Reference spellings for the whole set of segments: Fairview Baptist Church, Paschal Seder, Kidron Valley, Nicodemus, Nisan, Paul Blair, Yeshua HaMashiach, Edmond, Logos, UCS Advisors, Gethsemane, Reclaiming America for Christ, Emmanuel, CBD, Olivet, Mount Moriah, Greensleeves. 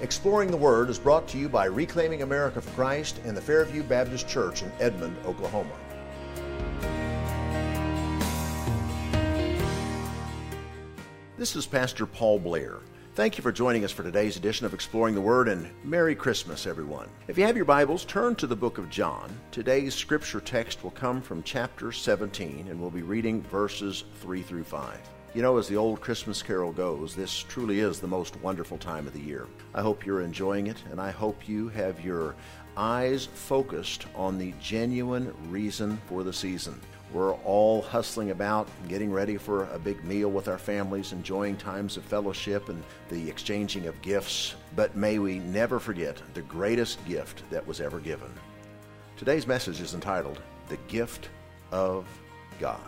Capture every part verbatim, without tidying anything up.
Exploring the Word is brought to you by Reclaiming America for Christ and the Fairview Baptist Church in Edmond, Oklahoma. This is Pastor Paul Blair. Thank you for joining us for today's edition of Exploring the Word, and Merry Christmas, everyone. If you have your Bibles, turn to the book of John. Today's scripture text will come from chapter seventeen, and we'll be reading verses three through five. You know, as the old Christmas carol goes, this truly is the most wonderful time of the year. I hope you're enjoying it, and I hope you have your eyes focused on the genuine reason for the season. We're all hustling about, getting ready for a big meal with our families, enjoying times of fellowship and the exchanging of gifts. But may we never forget the greatest gift that was ever given. Today's message is entitled, The Gift of God.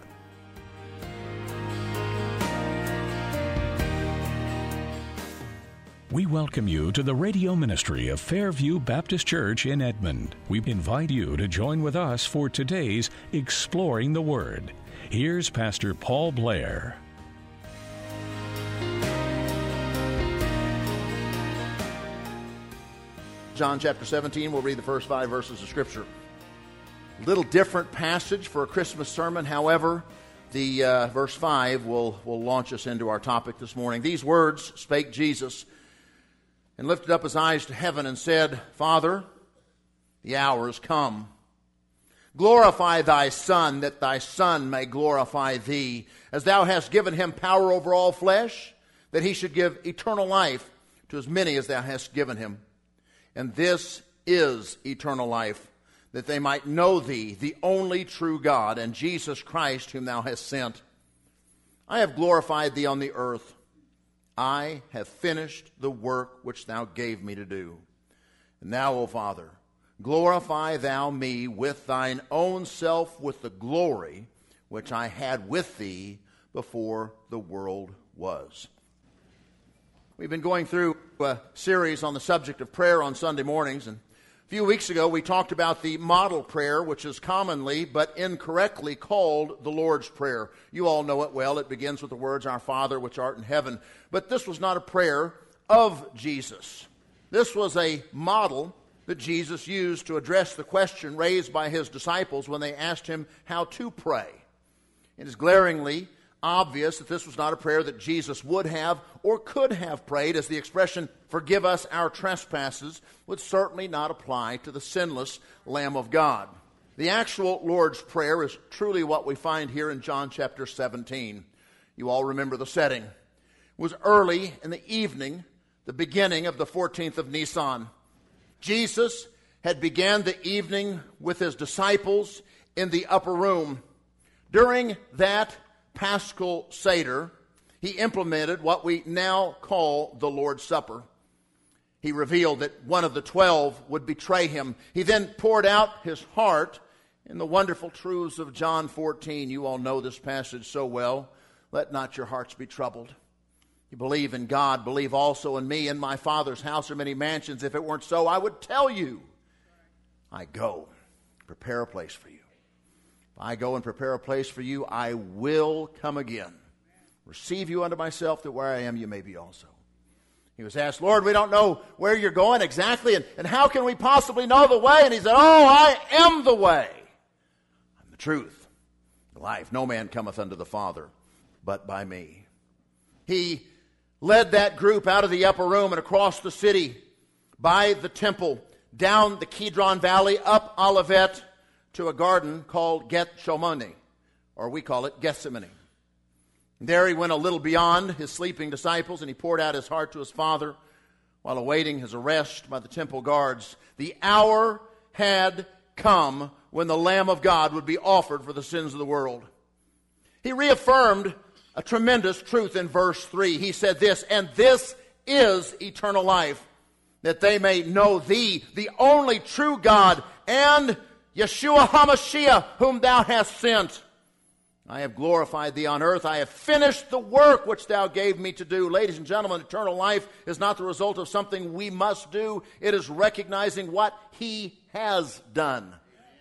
We welcome you to the radio ministry of Fairview Baptist Church in Edmond. We invite you to join with us for today's Exploring the Word. Here's Pastor Paul Blair. John chapter seventeen, we'll read the first five verses of Scripture. Little different passage for a Christmas sermon, however, the uh, verse five will, will launch us into our topic this morning. These words spake Jesus, and lifted up his eyes to heaven and said, Father, the hour is come. Glorify thy Son, that thy Son may glorify thee, as thou hast given him power over all flesh, that he should give eternal life to as many as thou hast given him. And this is eternal life, that they might know thee, the only true God, and Jesus Christ, whom thou hast sent. I have glorified thee on the earth. I have finished the work which thou gave me to do. And thou, O Father, glorify thou me with thine own self, with the glory which I had with thee before the world was. We've been going through a series on the subject of prayer on Sunday mornings. And a few weeks ago, we talked about the model prayer, which is commonly but incorrectly called the Lord's Prayer. You all know it well. It begins with the words, Our Father, which art in heaven. But this was not a prayer of Jesus. This was a model that Jesus used to address the question raised by his disciples when they asked him how to pray. It is glaringly obvious that this was not a prayer that Jesus would have or could have prayed, as the expression, forgive us our trespasses, would certainly not apply to the sinless Lamb of God. The actual Lord's Prayer is truly what we find here in John chapter seventeen. You all remember the setting. It was early in the evening, the beginning of the fourteenth of Nisan. Jesus had began the evening with his disciples in the upper room. During that Paschal Seder, he implemented what we now call the Lord's Supper. He revealed that one of the twelve would betray him. He then poured out his heart in the wonderful truths of John fourteen. You all know this passage so well. Let not your hearts be troubled. You believe in God, believe also in me. In my Father's house are many mansions. If it weren't so, I would tell you. I go, prepare a place for you. If I go and prepare a place for you, I will come again. Receive you unto myself, that where I am you may be also. He was asked, Lord, we don't know where you're going exactly, and, and how can we possibly know the way? And he said, oh, I am the way. I'm the truth, the life. No man cometh unto the Father but by me. He led that group out of the upper room and across the city, by the temple, down the Kidron Valley, up Olivet, to a garden called Gethsemane, or we call it Gethsemane. And there he went a little beyond his sleeping disciples, and he poured out his heart to his Father while awaiting his arrest by the temple guards. The hour had come when the Lamb of God would be offered for the sins of the world. He reaffirmed a tremendous truth in verse three. He said this, and this is eternal life, that they may know thee, the only true God, and Yeshua HaMashiach, whom thou hast sent. I have glorified thee on earth. I have finished the work which thou gave me to do. Ladies and gentlemen, eternal life is not the result of something we must do. It is recognizing what he has done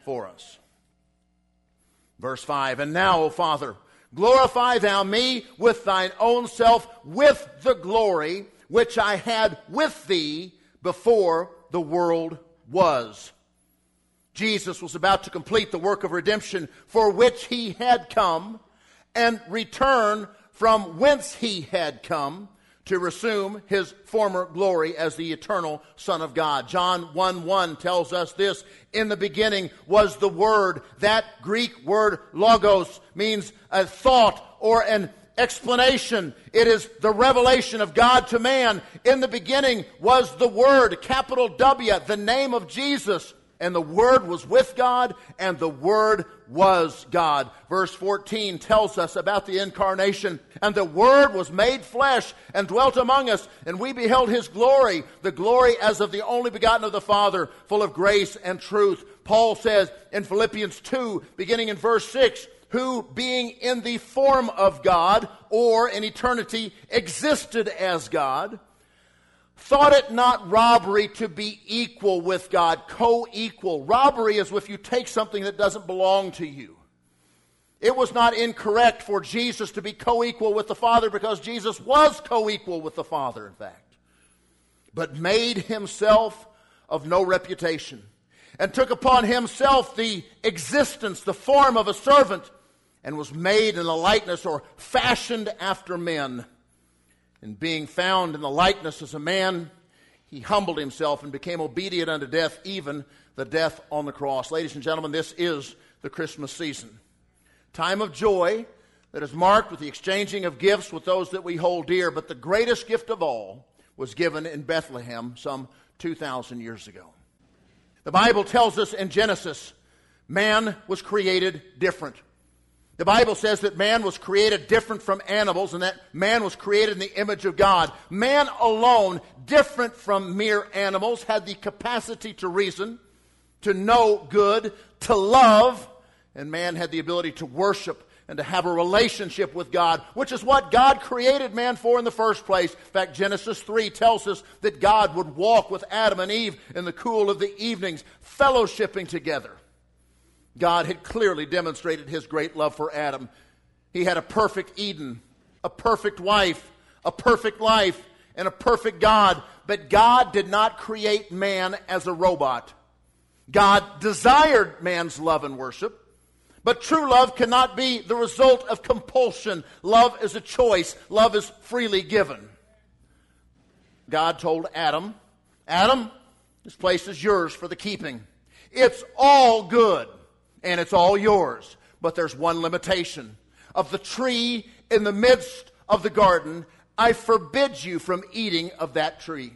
for us. Verse five, and now, O Father, glorify thou me with thine own self, with the glory which I had with thee before the world was. Jesus was about to complete the work of redemption for which he had come and return from whence he had come to resume his former glory as the eternal Son of God. John one one tells us this: in the beginning was the Word. That Greek word logos means a thought or an explanation. It is the revelation of God to man. In the beginning was the Word, capital W, the name of Jesus. And the Word was with God, and the Word was God. Verse fourteen tells us about the incarnation. And the Word was made flesh and dwelt among us, and we beheld his glory, the glory as of the only begotten of the Father, full of grace and truth. Paul says in Philippians two, beginning in verse six, who being in the form of God, or in eternity existed as God, thought it not robbery to be equal with God, co-equal. Robbery is if you take something that doesn't belong to you. It was not incorrect for Jesus to be co-equal with the Father, because Jesus was co-equal with the Father, in fact. But made himself of no reputation, and took upon himself the existence, the form of a servant, and was made in the likeness, or fashioned after men. And being found in the likeness as a man, he humbled himself and became obedient unto death, even the death on the cross. Ladies and gentlemen, this is the Christmas season. Time of joy that is marked with the exchanging of gifts with those that we hold dear. But the greatest gift of all was given in Bethlehem some two thousand years ago. The Bible tells us in Genesis, man was created different. The Bible says that man was created different from animals, and that man was created in the image of God. Man alone, different from mere animals, had the capacity to reason, to know good, to love, and man had the ability to worship and to have a relationship with God, which is what God created man for in the first place. In fact, Genesis three tells us that God would walk with Adam and Eve in the cool of the evenings, fellowshipping together. God had clearly demonstrated his great love for Adam. He had a perfect Eden, a perfect wife, a perfect life, and a perfect God. But God did not create man as a robot. God desired man's love and worship. But true love cannot be the result of compulsion. Love is a choice. Love is freely given. God told Adam, Adam, this place is yours for the keeping. It's all good. And it's all yours. But there's one limitation. Of the tree in the midst of the garden, I forbid you from eating of that tree.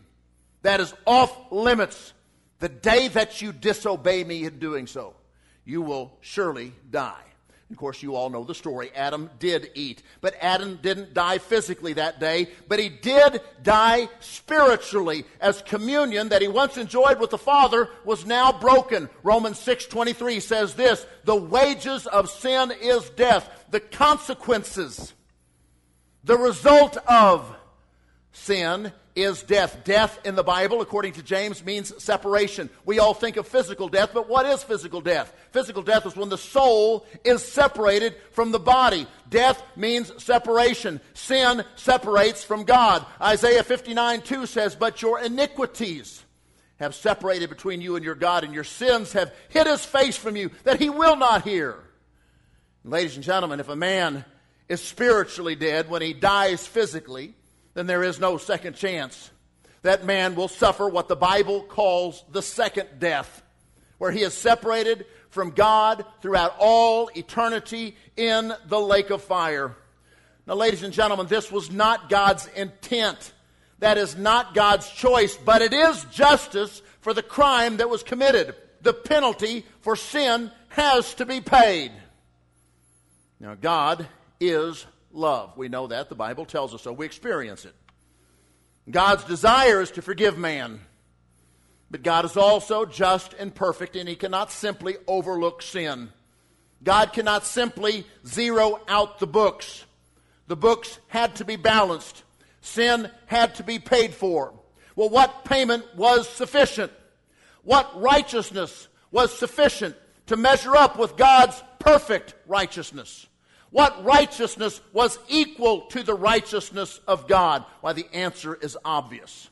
That is off limits. The day that you disobey me in doing so, you will surely die. Of course, you all know the story. Adam did eat. But Adam didn't die physically that day. But he did die spiritually, as communion that he once enjoyed with the Father was now broken. Romans six twenty-three says this: the wages of sin is death. The consequences, the result of sin is death. Death in the Bible, according to James, means separation. We all think of physical death, but what is physical death? Physical death is when the soul is separated from the body. Death means separation. Sin separates from God. Isaiah fifty-nine two says, but your iniquities have separated between you and your God, and your sins have hid his face from you, that he will not hear. And ladies and gentlemen, if a man is spiritually dead when he dies physically, then there is no second chance. That man will suffer what the Bible calls the second death, where he is separated from God throughout all eternity in the lake of fire. Now, ladies and gentlemen, this was not God's intent. That is not God's choice, but it is justice for the crime that was committed. The penalty for sin has to be paid. Now, God is love. We know that. The Bible tells us so. We experience it. God's desire is to forgive man. But God is also just and perfect, and he cannot simply overlook sin. God cannot simply zero out the books. The books had to be balanced. Sin had to be paid for. Well, what payment was sufficient? What righteousness was sufficient to measure up with God's perfect righteousness? What righteousness was equal to the righteousness of God? Why, the answer is obvious.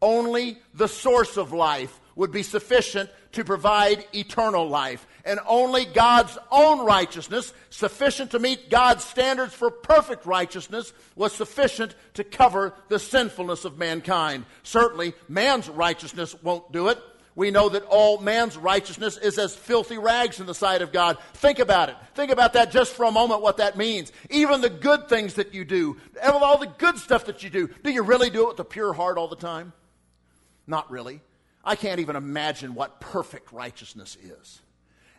Only the source of life would be sufficient to provide eternal life. And only God's own righteousness, sufficient to meet God's standards for perfect righteousness, was sufficient to cover the sinfulness of mankind. Certainly, man's righteousness won't do it. We know that all man's righteousness is as filthy rags in the sight of God. Think about it. Think about that just for a moment, what that means. Even the good things that you do, all the good stuff that you do, do you really do it with a pure heart all the time? Not really. I can't even imagine what perfect righteousness is.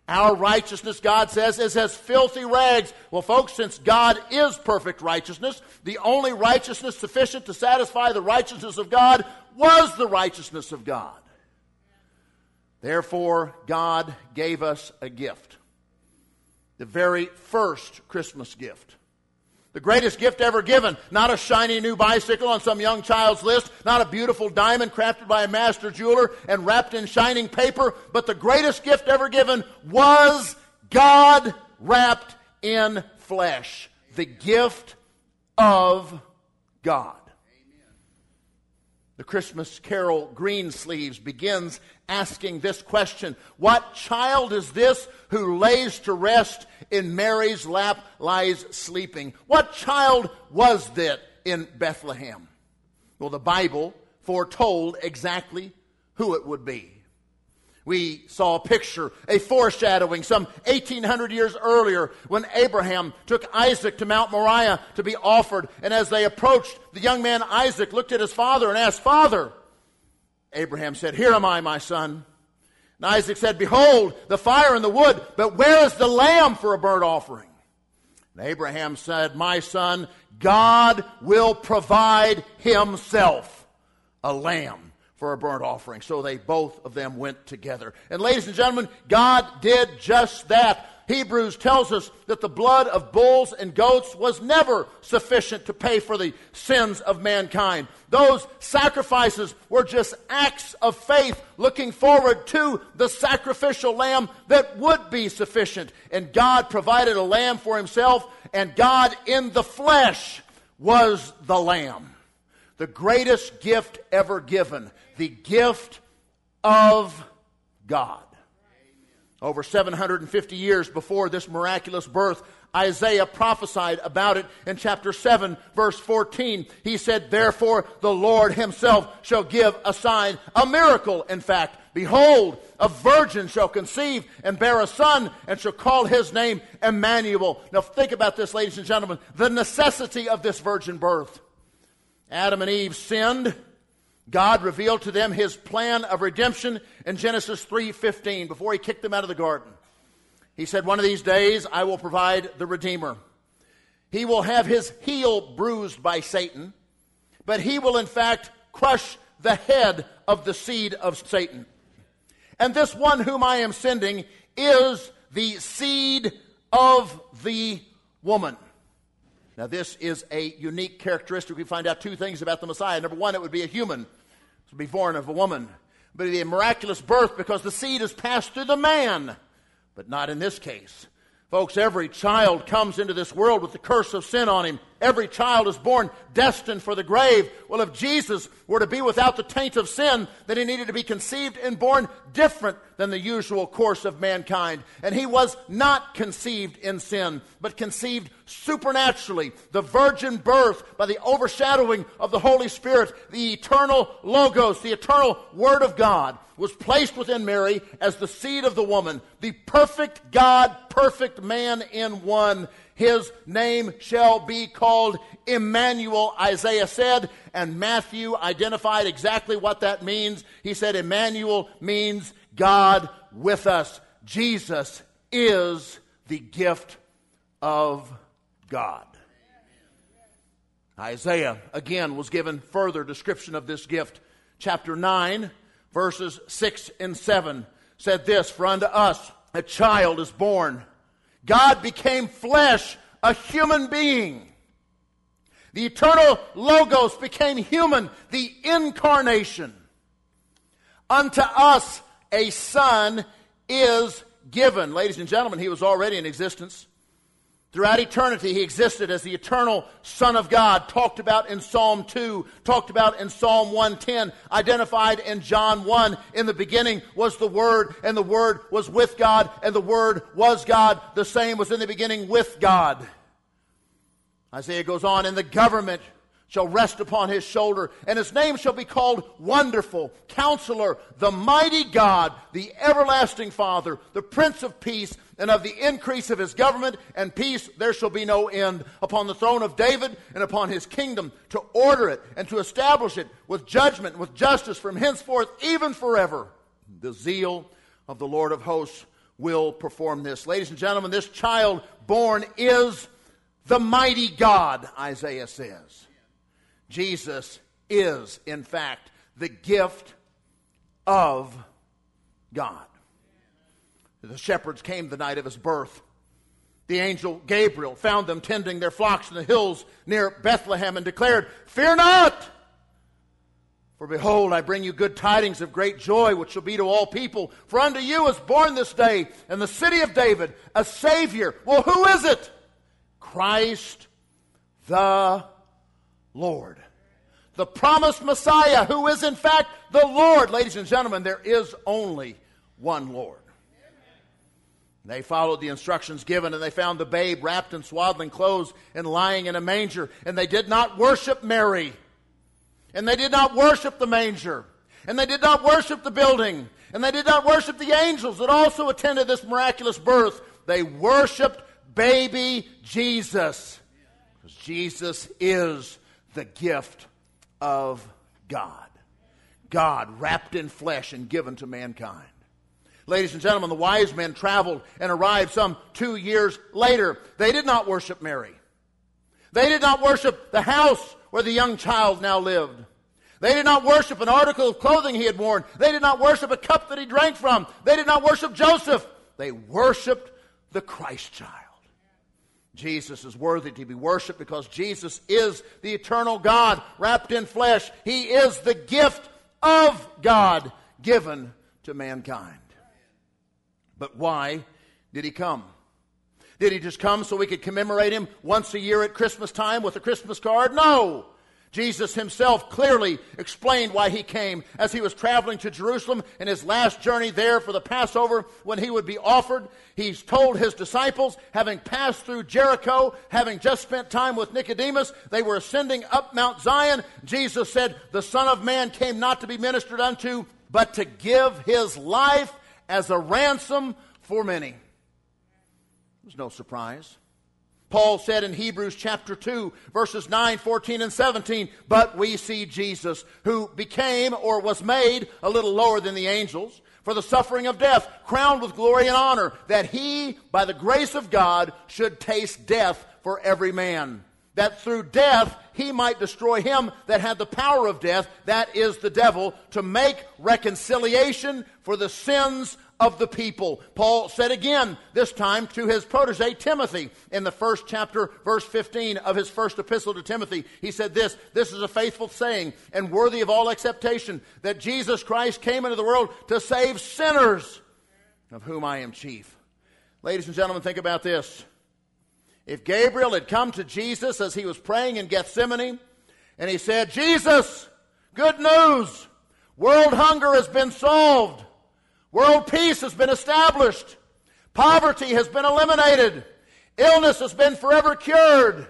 Our righteousness, God says, is as filthy rags. Well, folks, since God is perfect righteousness, the only righteousness sufficient to satisfy the righteousness of God was the righteousness of God. Therefore, God gave us a gift. The very first Christmas gift. The greatest gift ever given. Not a shiny new bicycle on some young child's list. Not a beautiful diamond crafted by a master jeweler and wrapped in shining paper. But the greatest gift ever given was God wrapped in flesh. The gift of God. The Christmas carol Greensleeves begins asking this question. What child is this who lays to rest in Mary's lap lies sleeping? What child was that in Bethlehem? Well, the Bible foretold exactly who it would be. We saw a picture, a foreshadowing, some eighteen hundred years earlier when Abraham took Isaac to Mount Moriah to be offered. And as they approached, the young man Isaac looked at his father and asked, "Father," Abraham said, "Here am I, my son." And Isaac said, "Behold, the fire and the wood, but where is the lamb for a burnt offering?" And Abraham said, "My son, God will provide himself a lamb for a burnt offering." So they both of them went together. And ladies and gentlemen, God did just that. Hebrews tells us that the blood of bulls and goats was never sufficient to pay for the sins of mankind. Those sacrifices were just acts of faith looking forward to the sacrificial lamb that would be sufficient. And God provided a lamb for himself, and God in the flesh was the lamb. The greatest gift ever given. The gift of God. Over seven hundred fifty years before this miraculous birth, Isaiah prophesied about it in chapter seven, verse fourteen. He said, "Therefore the Lord himself shall give a sign, a miracle, in fact. Behold, a virgin shall conceive and bear a son, and shall call his name Emmanuel." Now think about this, ladies and gentlemen. The necessity of this virgin birth. Adam and Eve sinned. God revealed to them his plan of redemption in Genesis three fifteen, before he kicked them out of the garden. He said, "One of these days I will provide the Redeemer. He will have his heel bruised by Satan, but he will in fact crush the head of the seed of Satan. And this one whom I am sending is the seed of the woman." Now this is a unique characteristic. We find out two things about the Messiah. Number one, it would be a human. It would be born of a woman. But it would be a miraculous birth because the seed is passed through the man. But not in this case. Folks, every child comes into this world with the curse of sin on him. Every child is born destined for the grave. Well, if Jesus were to be without the taint of sin, then he needed to be conceived and born different than the usual course of mankind. And he was not conceived in sin, but conceived supernaturally, the virgin birth by the overshadowing of the Holy Spirit. The eternal Logos, the eternal Word of God, was placed within Mary as the seed of the woman, the perfect God, perfect man in one. His name shall be called Emmanuel, Isaiah said, and Matthew identified exactly what that means. He said Emmanuel means God with us. Jesus is the gift of God. Isaiah, again, was given further description of this gift. Chapter nine, verses six and seven said this, "For unto us a child is born. God became flesh, a human being. The eternal Logos became human, the incarnation. Unto us a son is given." Ladies and gentlemen, he was already in existence. Throughout eternity, he existed as the eternal Son of God, talked about in Psalm two, talked about in Psalm one ten, identified in John one. In the beginning was the Word, and the Word was with God, and the Word was God. The same was in the beginning with God. Isaiah goes on, and the government shall rest upon his shoulder, and his name shall be called Wonderful, Counselor, the Mighty God, the Everlasting Father, the Prince of Peace, and of the increase of his government and peace there shall be no end, upon the throne of David and upon his kingdom, to order it and to establish it with judgment, with justice from henceforth, even forever. The zeal of the Lord of hosts will perform this. Ladies and gentlemen, this child born is the Mighty God, Isaiah says. Jesus is, in fact, the gift of God. The shepherds came the night of his birth. The angel Gabriel found them tending their flocks in the hills near Bethlehem and declared, "Fear not, for behold, I bring you good tidings of great joy, which shall be to all people. For unto you is born this day in the city of David a Savior." Well, who is it? Christ the Lord, the promised Messiah, who is in fact the Lord. Ladies and gentlemen, there is only one Lord. And they followed the instructions given, and they found the babe wrapped in swaddling clothes and lying in a manger. And they did not worship Mary, and they did not worship the manger, and they did not worship the building, and they did not worship the angels that also attended this miraculous birth. They worshiped baby Jesus, because Jesus is the gift of God. God wrapped in flesh and given to mankind. Ladies and gentlemen, the wise men traveled and arrived some two years later. They did not worship Mary. They did not worship the house where the young child now lived. They did not worship an article of clothing he had worn. They did not worship a cup that he drank from. They did not worship Joseph. They worshiped the Christ child. Jesus is worthy to be worshipped because Jesus is the eternal God wrapped in flesh. He is the gift of God given to mankind. But why did he come? Did he just come so we could commemorate him once a year at Christmas time with a Christmas card? No! Jesus himself clearly explained why he came as he was traveling to Jerusalem in his last journey there for the Passover when he would be offered. He's told his disciples, having passed through Jericho, having just spent time with Nicodemus, they were ascending up Mount Zion. Jesus said, "The Son of Man came not to be ministered unto, but to give his life as a ransom for many." There's no surprise. Paul said in Hebrews chapter two, verses nine, fourteen, and seventeen, "But we see Jesus, who became or was made a little lower than the angels, for the suffering of death, crowned with glory and honor, that he, by the grace of God, should taste death for every man. That through death he might destroy him that had the power of death, that is the devil, to make reconciliation for the sins of of the people." Paul said again, this time to his protege Timothy, in the first chapter, verse fifteen of his first epistle to Timothy. He said this, "This is a faithful saying and worthy of all acceptation, that Jesus Christ came into the world to save sinners, of whom I am chief." Ladies and gentlemen, think about this. If Gabriel had come to Jesus as he was praying in Gethsemane, and he said, "Jesus, good news, world hunger has been solved. World peace has been established. Poverty has been eliminated. Illness has been forever cured,"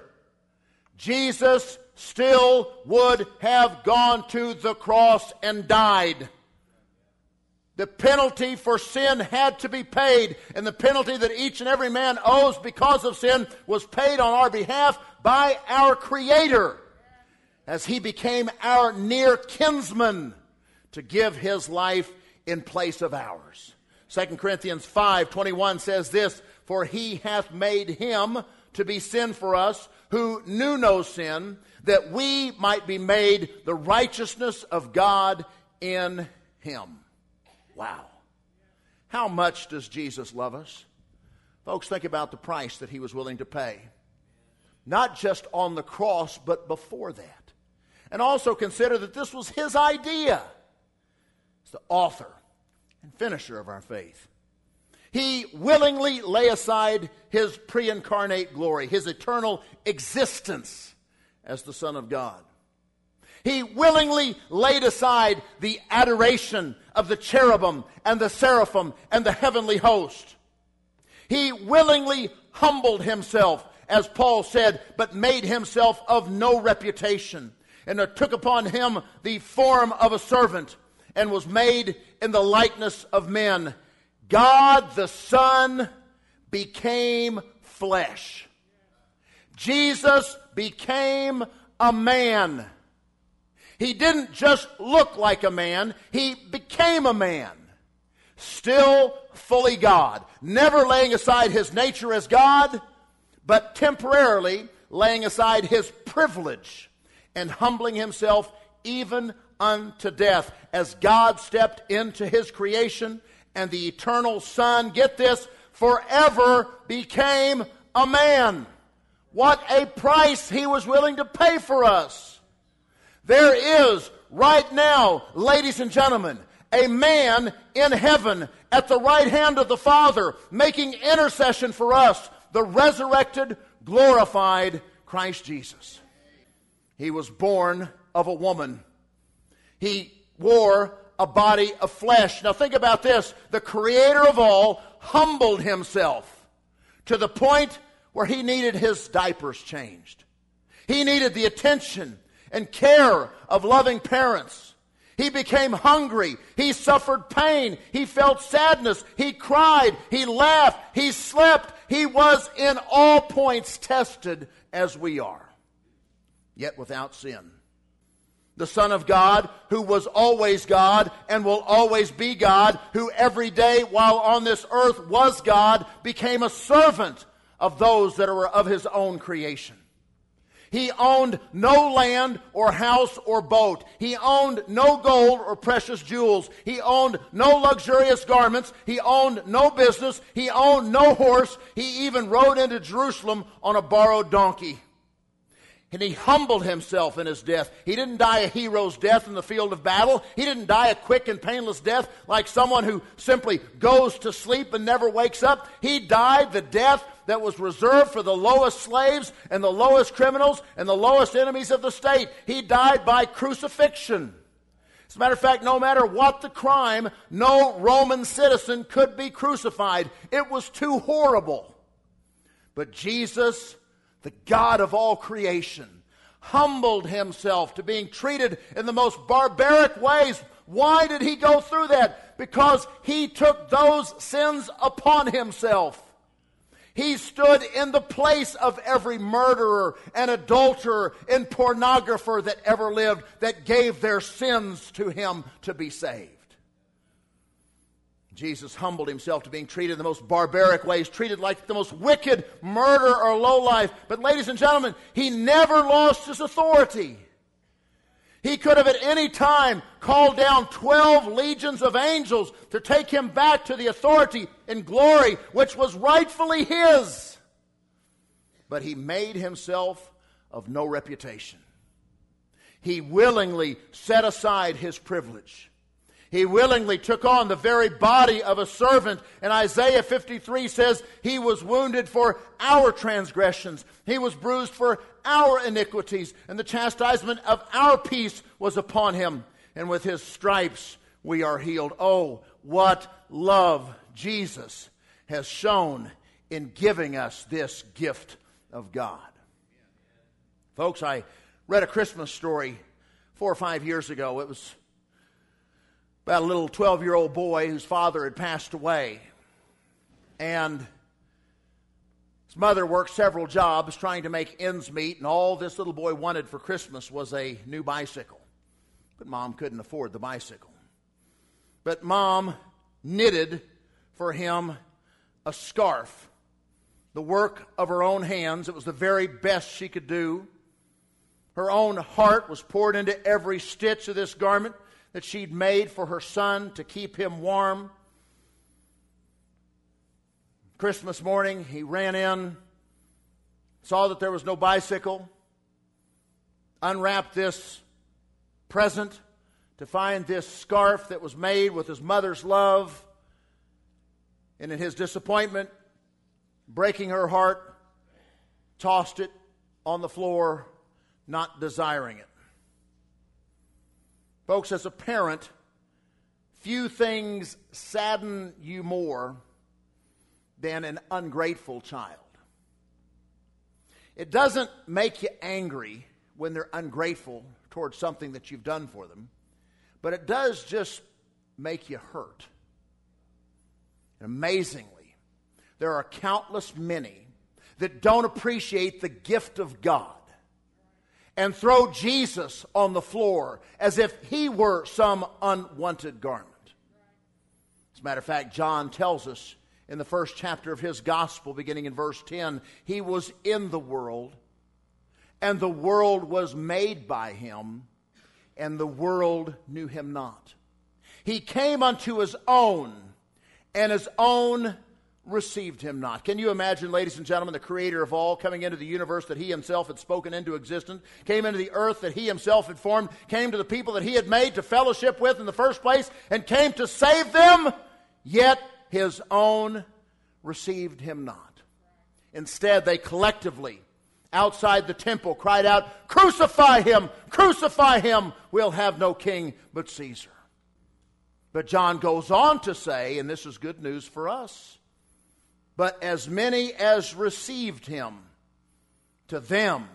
Jesus still would have gone to the cross and died. The penalty for sin had to be paid, and the penalty that each and every man owes because of sin was paid on our behalf by our Creator as he became our near kinsman to give his life in place of ours. Second Corinthians five twenty-one says this, "For he hath made him to be sin for us, who knew no sin, that we might be made the righteousness of God in him." Wow. How much does Jesus love us? Folks, think about the price that he was willing to pay. Not just on the cross, but before that. And also consider that this was his idea. It's the author and finisher of our faith. He willingly lay aside his pre-incarnate glory, his eternal existence as the Son of God. He willingly laid aside the adoration of the cherubim and the seraphim and the heavenly host. He willingly humbled himself, as Paul said, but made himself of no reputation, and took upon him the form of a servant, and was made in the likeness of men. God the Son became flesh. Jesus became a man. He didn't just look like a man, he became a man. Still fully God, never laying aside his nature as God, but temporarily laying aside his privilege and humbling himself even unto death as God stepped into his creation, and the eternal Son, get this, forever became a man. What a price he was willing to pay for us. There is, right now, ladies and gentlemen, a man in heaven at the right hand of the Father making intercession for us, the resurrected, glorified Christ Jesus. He was born of a woman. He wore a body of flesh. Now think about this. The Creator of all humbled himself to the point where he needed his diapers changed. He needed the attention and care of loving parents. He became hungry. He suffered pain. He felt sadness. He cried. He laughed. He slept. He was in all points tested as we are, yet without sin. The Son of God, who was always God and will always be God, who every day while on this earth was God, became a servant of those that are of his own creation. He owned no land or house or boat. He owned no gold or precious jewels. He owned no luxurious garments. He owned no business. He owned no horse. He even rode into Jerusalem on a borrowed donkey. And he humbled himself in his death. He didn't die a hero's death in the field of battle. He didn't die a quick and painless death like someone who simply goes to sleep and never wakes up. He died the death that was reserved for the lowest slaves and the lowest criminals and the lowest enemies of the state. He died by crucifixion. As a matter of fact, no matter what the crime, no Roman citizen could be crucified. It was too horrible. But Jesus, the God of all creation, humbled himself to being treated in the most barbaric ways. Why did he go through that? Because he took those sins upon himself. He stood in the place of every murderer and adulterer and pornographer that ever lived, that gave their sins to him to be saved. Jesus humbled himself to being treated in the most barbaric ways, treated like the most wicked murder or lowlife. But ladies and gentlemen, he never lost his authority. He could have at any time called down twelve legions of angels to take him back to the authority and glory which was rightfully his. But he made himself of no reputation. He willingly set aside his privilege. He willingly took on the very body of a servant. And Isaiah fifty-three says, he was wounded for our transgressions. He was bruised for our iniquities. And the chastisement of our peace was upon him. And with his stripes we are healed. Oh, what love Jesus has shown in giving us this gift of God. Folks, I read a Christmas story four or five years ago. It was about a little twelve-year-old boy whose father had passed away. And his mother worked several jobs trying to make ends meet, and all this little boy wanted for Christmas was a new bicycle. But Mom couldn't afford the bicycle. But Mom knitted for him a scarf, the work of her own hands. It was the very best she could do. Her own heart was poured into every stitch of this garment that she'd made for her son to keep him warm. Christmas morning, he ran in, saw that there was no bicycle, unwrapped this present to find this scarf that was made with his mother's love, and in his disappointment, breaking her heart, tossed it on the floor, not desiring it. Folks, as a parent, few things sadden you more than an ungrateful child. It doesn't make you angry when they're ungrateful towards something that you've done for them, but it does just make you hurt. And amazingly, there are countless many that don't appreciate the gift of God and throw Jesus on the floor as if he were some unwanted garment. As a matter of fact, John tells us in the first chapter of his gospel, beginning in verse ten, he was in the world, and the world was made by him, and the world knew him not. He came unto his own, and his own received him not. Can you imagine, ladies and gentlemen, the creator of all coming into the universe that he himself had spoken into existence, came into the earth that he himself had formed, came to the people that he had made to fellowship with in the first place, and came to save them, yet his own received him not. Instead, they collectively, outside the temple, cried out, "Crucify him! Crucify him! We'll have no king but Caesar." But John goes on to say, and this is good news for us, "But as many as received him, to them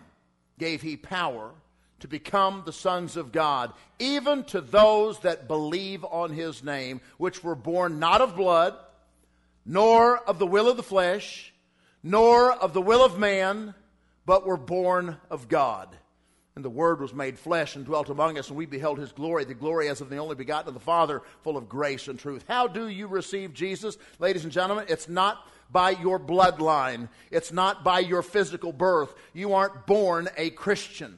gave he power to become the sons of God, even to those that believe on his name, which were born not of blood, nor of the will of the flesh, nor of the will of man, but were born of God. And the Word was made flesh and dwelt among us, and we beheld his glory, the glory as of the only begotten of the Father, full of grace and truth." How do you receive Jesus? Ladies and gentlemen, it's not by your bloodline. It's not by your physical birth. You aren't born a Christian.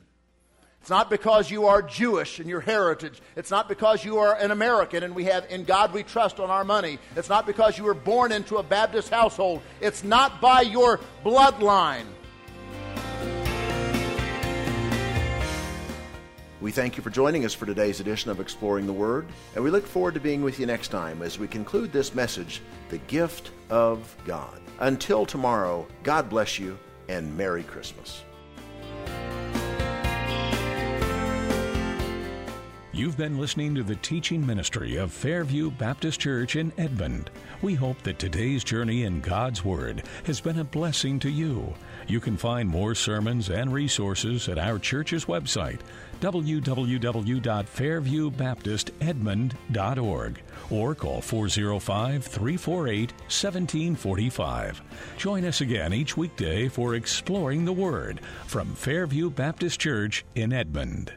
It's not because you are Jewish and your heritage. It's not because you are an American and we have "In God We Trust" on our money. It's not because you were born into a Baptist household. It's not by your bloodline. We thank you for joining us for today's edition of Exploring the Word, and we look forward to being with you next time as we conclude this message, The Gift of God. Until tomorrow, God bless you, and Merry Christmas. You've been listening to the teaching ministry of Fairview Baptist Church in Edmond. We hope that today's journey in God's Word has been a blessing to you. You can find more sermons and resources at our church's website, w w w dot fairview baptist edmond dot org, or call four oh five, three four eight, one seven four five. Join us again each weekday for Exploring the Word from Fairview Baptist Church in Edmond.